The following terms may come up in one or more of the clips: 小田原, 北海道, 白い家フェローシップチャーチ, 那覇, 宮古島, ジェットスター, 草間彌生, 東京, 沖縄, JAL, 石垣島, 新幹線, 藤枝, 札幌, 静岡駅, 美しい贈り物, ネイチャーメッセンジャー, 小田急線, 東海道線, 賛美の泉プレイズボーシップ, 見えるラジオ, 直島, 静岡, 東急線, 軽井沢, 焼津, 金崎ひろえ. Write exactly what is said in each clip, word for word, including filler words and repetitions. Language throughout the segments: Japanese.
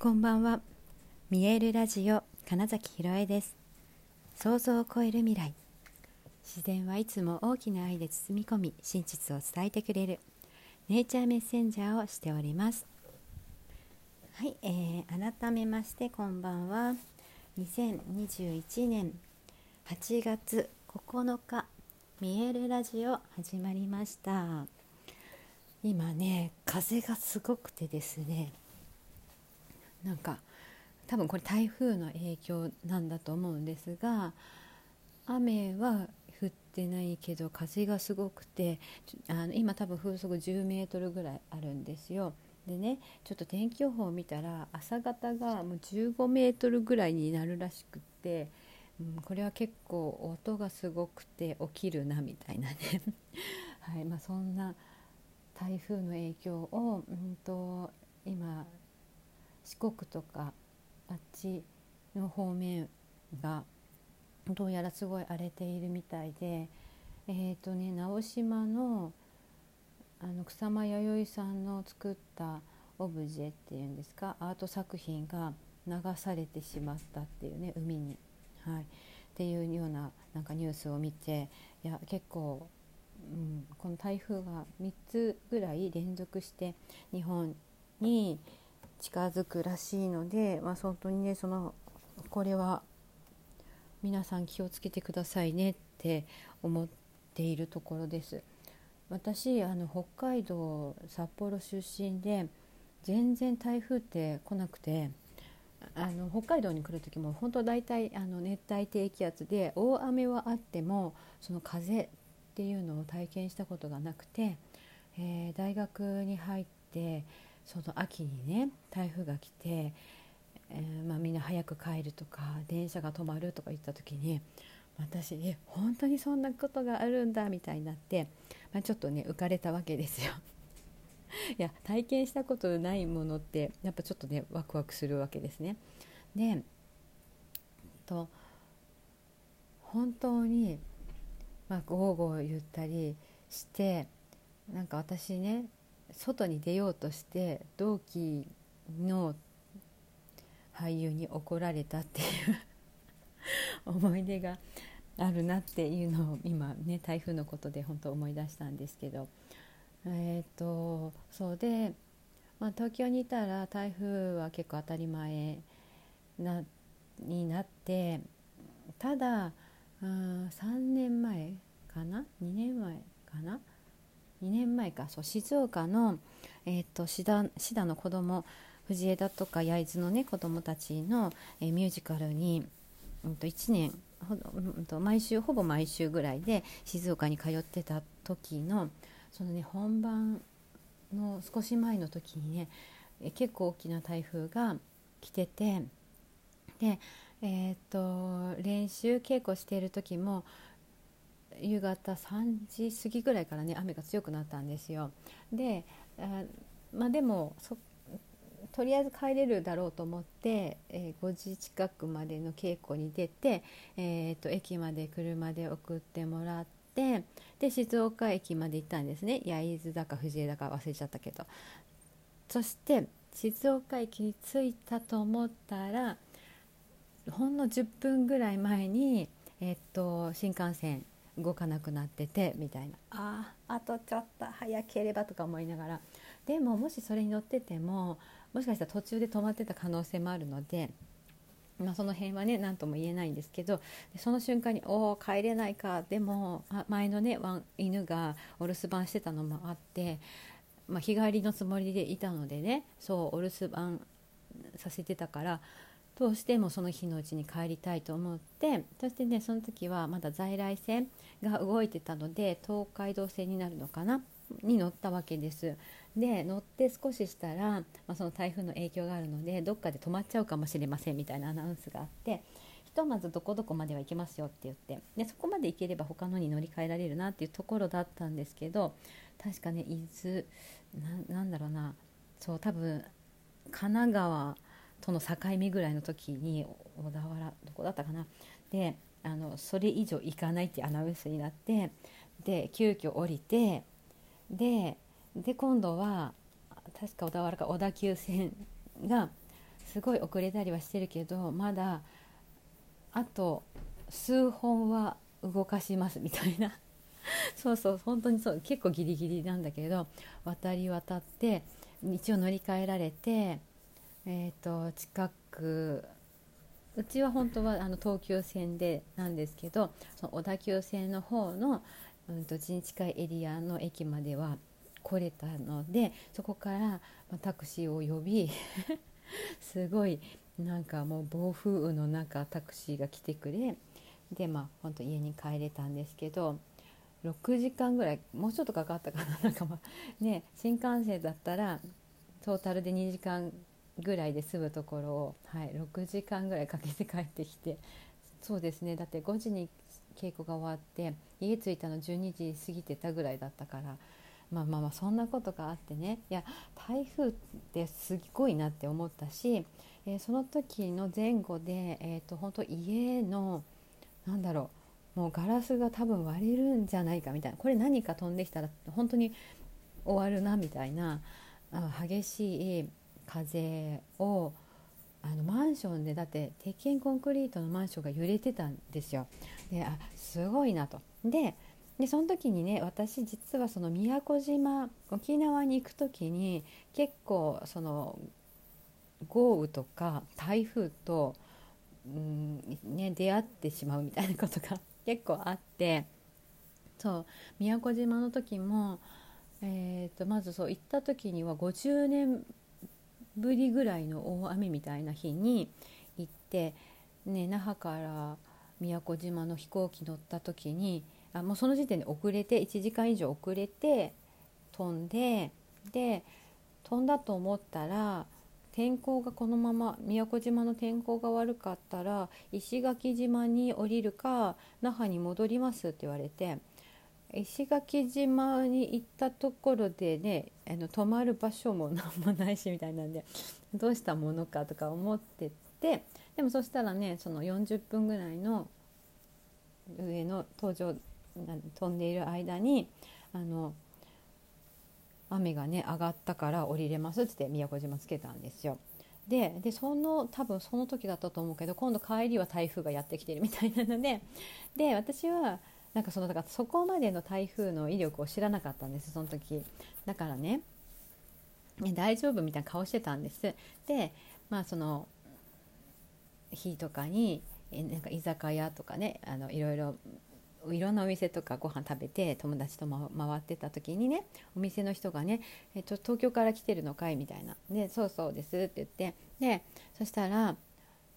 こんばんは。見えるラジオ、金崎ひろえです。想像を超える未来。自然はいつも大きな愛で包み込み、真実を伝えてくれるネイチャーメッセンジャーをしております。はい、えー、改めましてこんばんは。にせんにじゅういちねんはちがつここのか、見えるラジオ始まりました。今ね、風がすごくてですね、なんか多分これ台風の影響なんだと思うんですが、雨は降ってないけど風がすごくて、あの今多分風速じゅうメートルぐらいあるんですよ。でね、ちょっと天気予報を見たら朝方がもうじゅうごメートルぐらいになるらしくって、うん、これは結構音がすごくて起きるなみたいなね、はい、まあ、そんな台風の影響を、うんと今四国とかあっちの方面がどうやらすごい荒れているみたいで、えーとね、直島の、あの草間彌生さんの作ったオブジェっていうんですか、アート作品が流されてしまったっていうね、海に、はい、っていうような、なんかニュースを見て、いや結構、うん、この台風がみっつぐらい連続して日本に近づくらしいので、まあ、本当にね、そのこれは皆さん気をつけてくださいねって思っているところです。私、あの北海道札幌出身で、全然台風って来なくて、あの北海道に来る時も本当だいたいあの熱帯低気圧で大雨はあっても、その風っていうのを体験したことがなくて、えー、大学に入ってその秋にね、台風が来て、えーまあ、みんな早く帰るとか電車が止まるとか言った時に、私え本当にそんなことがあるんだみたいになって、まあ、ちょっとね浮かれたわけですよいや体験したことないものってやっぱちょっとねワクワクするわけですね。でと本当に、まあ、ゴーゴー言ったりして、なんか私ね、外に出ようとして同期の俳優に怒られたっていう思い出があるなっていうのを今ね、台風のことで本当思い出したんですけど、えっとそうで、まあ、東京にいたら台風は結構当たり前なになって、ただうんさんねんまえかな、にねんまえかな、にねんまえか、そう、静岡の、えっと志田、志田の子供、藤枝とか焼津の、ね、子どもたちの、えー、ミュージカルに、うん、といちねんほど、うん、と毎週ほぼ毎週ぐらいで静岡に通ってた時の、その、ね、本番の少し前の時にね、えー、結構大きな台風が来てて、で、えー、と練習稽古している時も夕方さんじ過ぎぐらいからね、雨が強くなったんですよ。で、あ、まあ、でもそとりあえず帰れるだろうと思って、えー、ごじ近くまでの稽古に出て、えー、と駅まで車で送ってもらって、で静岡駅まで行ったんですね。焼津だか藤枝だか忘れちゃったけど、そして静岡駅に着いたと思ったら、ほんのじゅっぷんぐらい前に、えー、と新幹線動かなくなっててみたいな、ああ、あとちょっと早ければとか思いながら、でももしそれに乗ってても、もしかしたら途中で止まってた可能性もあるので、まあ、その辺はね何とも言えないんですけど、その瞬間におー帰れないか、でも前のねワン犬がお留守番してたのもあって、まあ、日帰りのつもりでいたのでね、そうお留守番させてたから、どうしてもその日のうちに帰りたいと思って、そしてね、その時はまだ在来線が動いてたので、東海道線になるのかなに乗ったわけです。で乗って少ししたら、まあ、その台風の影響があるのでどっかで止まっちゃうかもしれませんみたいなアナウンスがあって、ひとまずどこどこまでは行けますよって言って、でそこまで行ければ他のに乗り換えられるなっていうところだったんですけど、確かね、伊豆 な, なんだろうなそう多分神奈川との境目ぐらいの時に、小田原どこだったかな、であのそれ以上行かないってアナウンスになって、で急遽降りて、で, で今度は確か小田原か小田急線がすごい遅れたりはしてるけど、まだあと数本は動かしますみたいなそうそう本当にそう、結構ギリギリなんだけど渡り渡って一応乗り換えられて、えーと、近くうちは本当はあの東急線でなんですけど、その小田急線の方の、うん、と家に近いエリアの駅までは来れたので、そこからタクシーを呼びすごいなんかもう暴風雨の中タクシーが来てくれで、まあ本当家に帰れたんですけど、ろくじかんぐらいもうちょっとかかったかな、なんかまあね、新幹線だったらトータルでにじかんぐらいで済むところを、はい、ろくじかんぐらいかけて帰ってきて、そうですね、だってごじに稽古が終わって家着いたのじゅうにじ過ぎてたぐらいだったから、まあまあまあそんなことがあってね、いや台風ってすごいなって思ったし、えー、その時の前後で、えーと、本当家のなんだろう、もうガラスが多分割れるんじゃないかみたいな、これ何か飛んできたら本当に終わるなみたいな、あ激しい風を、あのマンションでだって鉄筋コンクリートのマンションが揺れてたんですよ。で、あすごいなと。ででその時にね、私実はその宮古島、沖縄に行く時に結構その豪雨とか台風と、うんね、出会ってしまうみたいなことが結構あって、そう宮古島の時も、えー、とまずそう行った時にはごじゅうねんぶりぐらいの大雨みたいな日に行って、ね、那覇から宮古島の飛行機乗った時に、あもうその時点で遅れていちじかん以上遅れて飛んで、で飛んだと思ったら天候がこのまま宮古島の天候が悪かったら石垣島に降りるか那覇に戻りますって言われて、石垣島に行ったところでね、あの泊まる場所も何もないしみたいなんでどうしたものかとか思ってて、でもそしたらね、そのよんじゅっぷんぐらいの上の搭乗飛んでいる間にあの雨がね上がったから降りれますって宮古島つけたんですよ。 で, でその多分その時だったと思うけど、今度帰りは台風がやってきてるみたいなので、で私はなんか そ, のだからそこまでの台風の威力を知らなかったんですその時だから ね, ね大丈夫みたいな顔してたんです。でまあその日とかになんか居酒屋とかね、あのいろいろいろんなお店とかご飯食べて友達と回ってた時にね、お店の人がね、えちょ東京から来てるのかいみたいな、でそうそうですって言って、でそしたら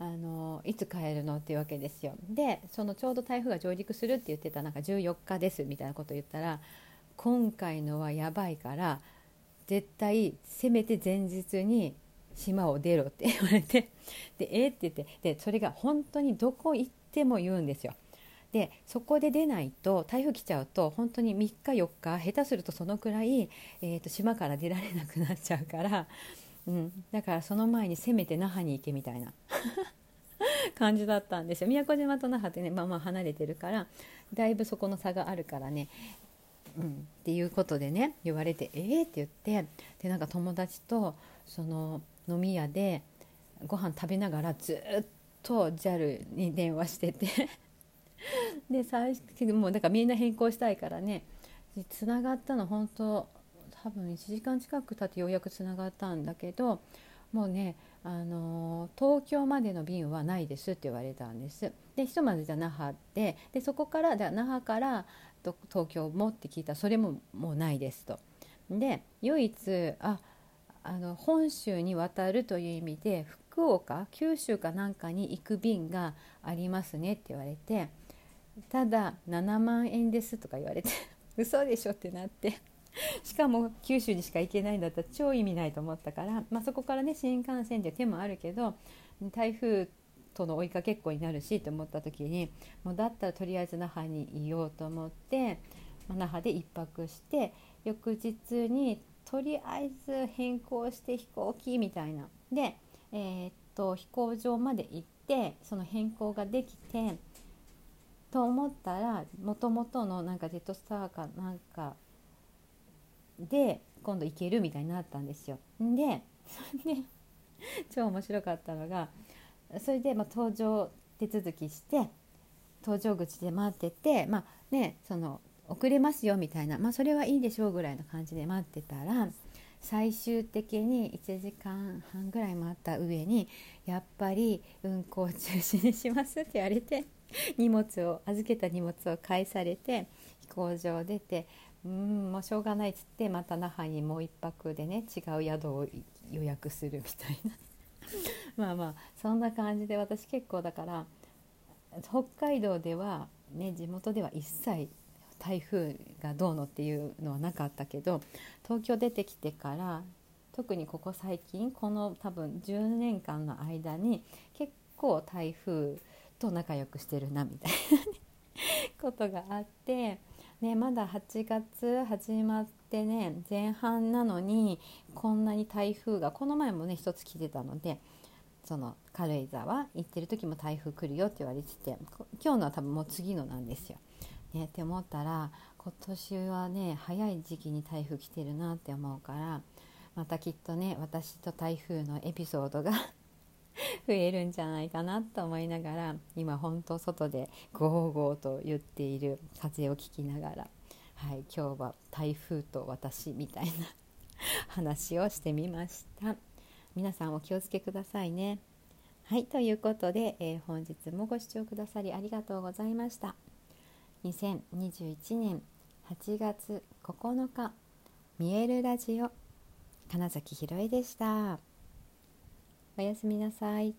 あのいつ帰るのっていうわけですよ。でそのちょうど台風が上陸するって言ってたなんかじゅうよっかですみたいなこと言ったら、今回のはやばいから絶対せめて前日に島を出ろって言われて、でえって言って、でそれが本当にどこ行っても言うんですよ。でそこで出ないと台風来ちゃうと本当にみっかよっか下手するとそのくらい、えーと、島から出られなくなっちゃうから、うん、だからその前にせめて那覇に行けみたいな感じだったんですよ。宮古島と那覇ってね、まあまあ離れてるからだいぶそこの差があるからね、うん、っていうことでね言われて、えーって言って、でなんか友達とその飲み屋でご飯食べながらずっと ジャル に電話しててで最初もうだからみんな変更したいからね、つながったの本当多分いちじかん近く経ってようやくつながったんだけど、もうね、あのー、東京までの便はないですって言われたんです。でひとまずじゃあ那覇で、でそこからじゃあ那覇から東京もって聞いたらそれももうないですと。で唯一ああの本州に渡るという意味で福岡九州かなんかに行く便がありますねって言われて、ただななまんえんですとか言われて嘘でしょってなってしかも九州にしか行けないんだったら超意味ないと思ったから、まあ、そこからね新幹線で手もあるけど台風との追いかけっこになるしと思った時に、もうだったらとりあえず那覇にいようと思って、まあ、那覇で一泊して翌日にとりあえず変更して飛行機みたいなで、えー、っと飛行場まで行ってその変更ができてと思ったら、もともとのなんかジェットスターかなんかで今度行けるみたいになったんですよ。で、で超面白かったのが、それでまあ搭乗手続きして搭乗口で待ってて、まあね、その遅れますよみたいな、まあ、それはいいでしょうぐらいの感じで待ってたら、最終的にいちじかんはんぐらい待った上に、やっぱり運行中止にしますって言われて、荷物を預けた荷物を返されて飛行場を出て、うーんもうしょうがないっつって、また那覇にもう一泊でね、違う宿を予約するみたいなまあまあそんな感じで、私結構だから北海道ではね、地元では一切台風がどうのっていうのはなかったけど、東京出てきてから特にここ最近、この多分じゅうねんかんの間に結構台風と仲良くしてるなみたいなことがあって、ね、まだはちがつ始まってね前半なのに、こんなに台風がこの前もね一つ来てたので、その軽井沢行ってる時も台風来るよって言われてて、今日のは多分もう次のなんですよね、って思ったら、今年はね早い時期に台風来てるなって思うから、またきっとね私と台風のエピソードが増えるんじゃないかなと思いながら、今本当外でゴーゴーと言っている風を聞きながら、はい、今日は台風と私みたいな話をしてみました。皆さんお気をつけくださいね。はい、ということで、えー、本日もご視聴くださりありがとうございました。にせんにじゅういちねんはちがつここのか、見えるラジオ、金崎ひろえでした。おやすみなさい。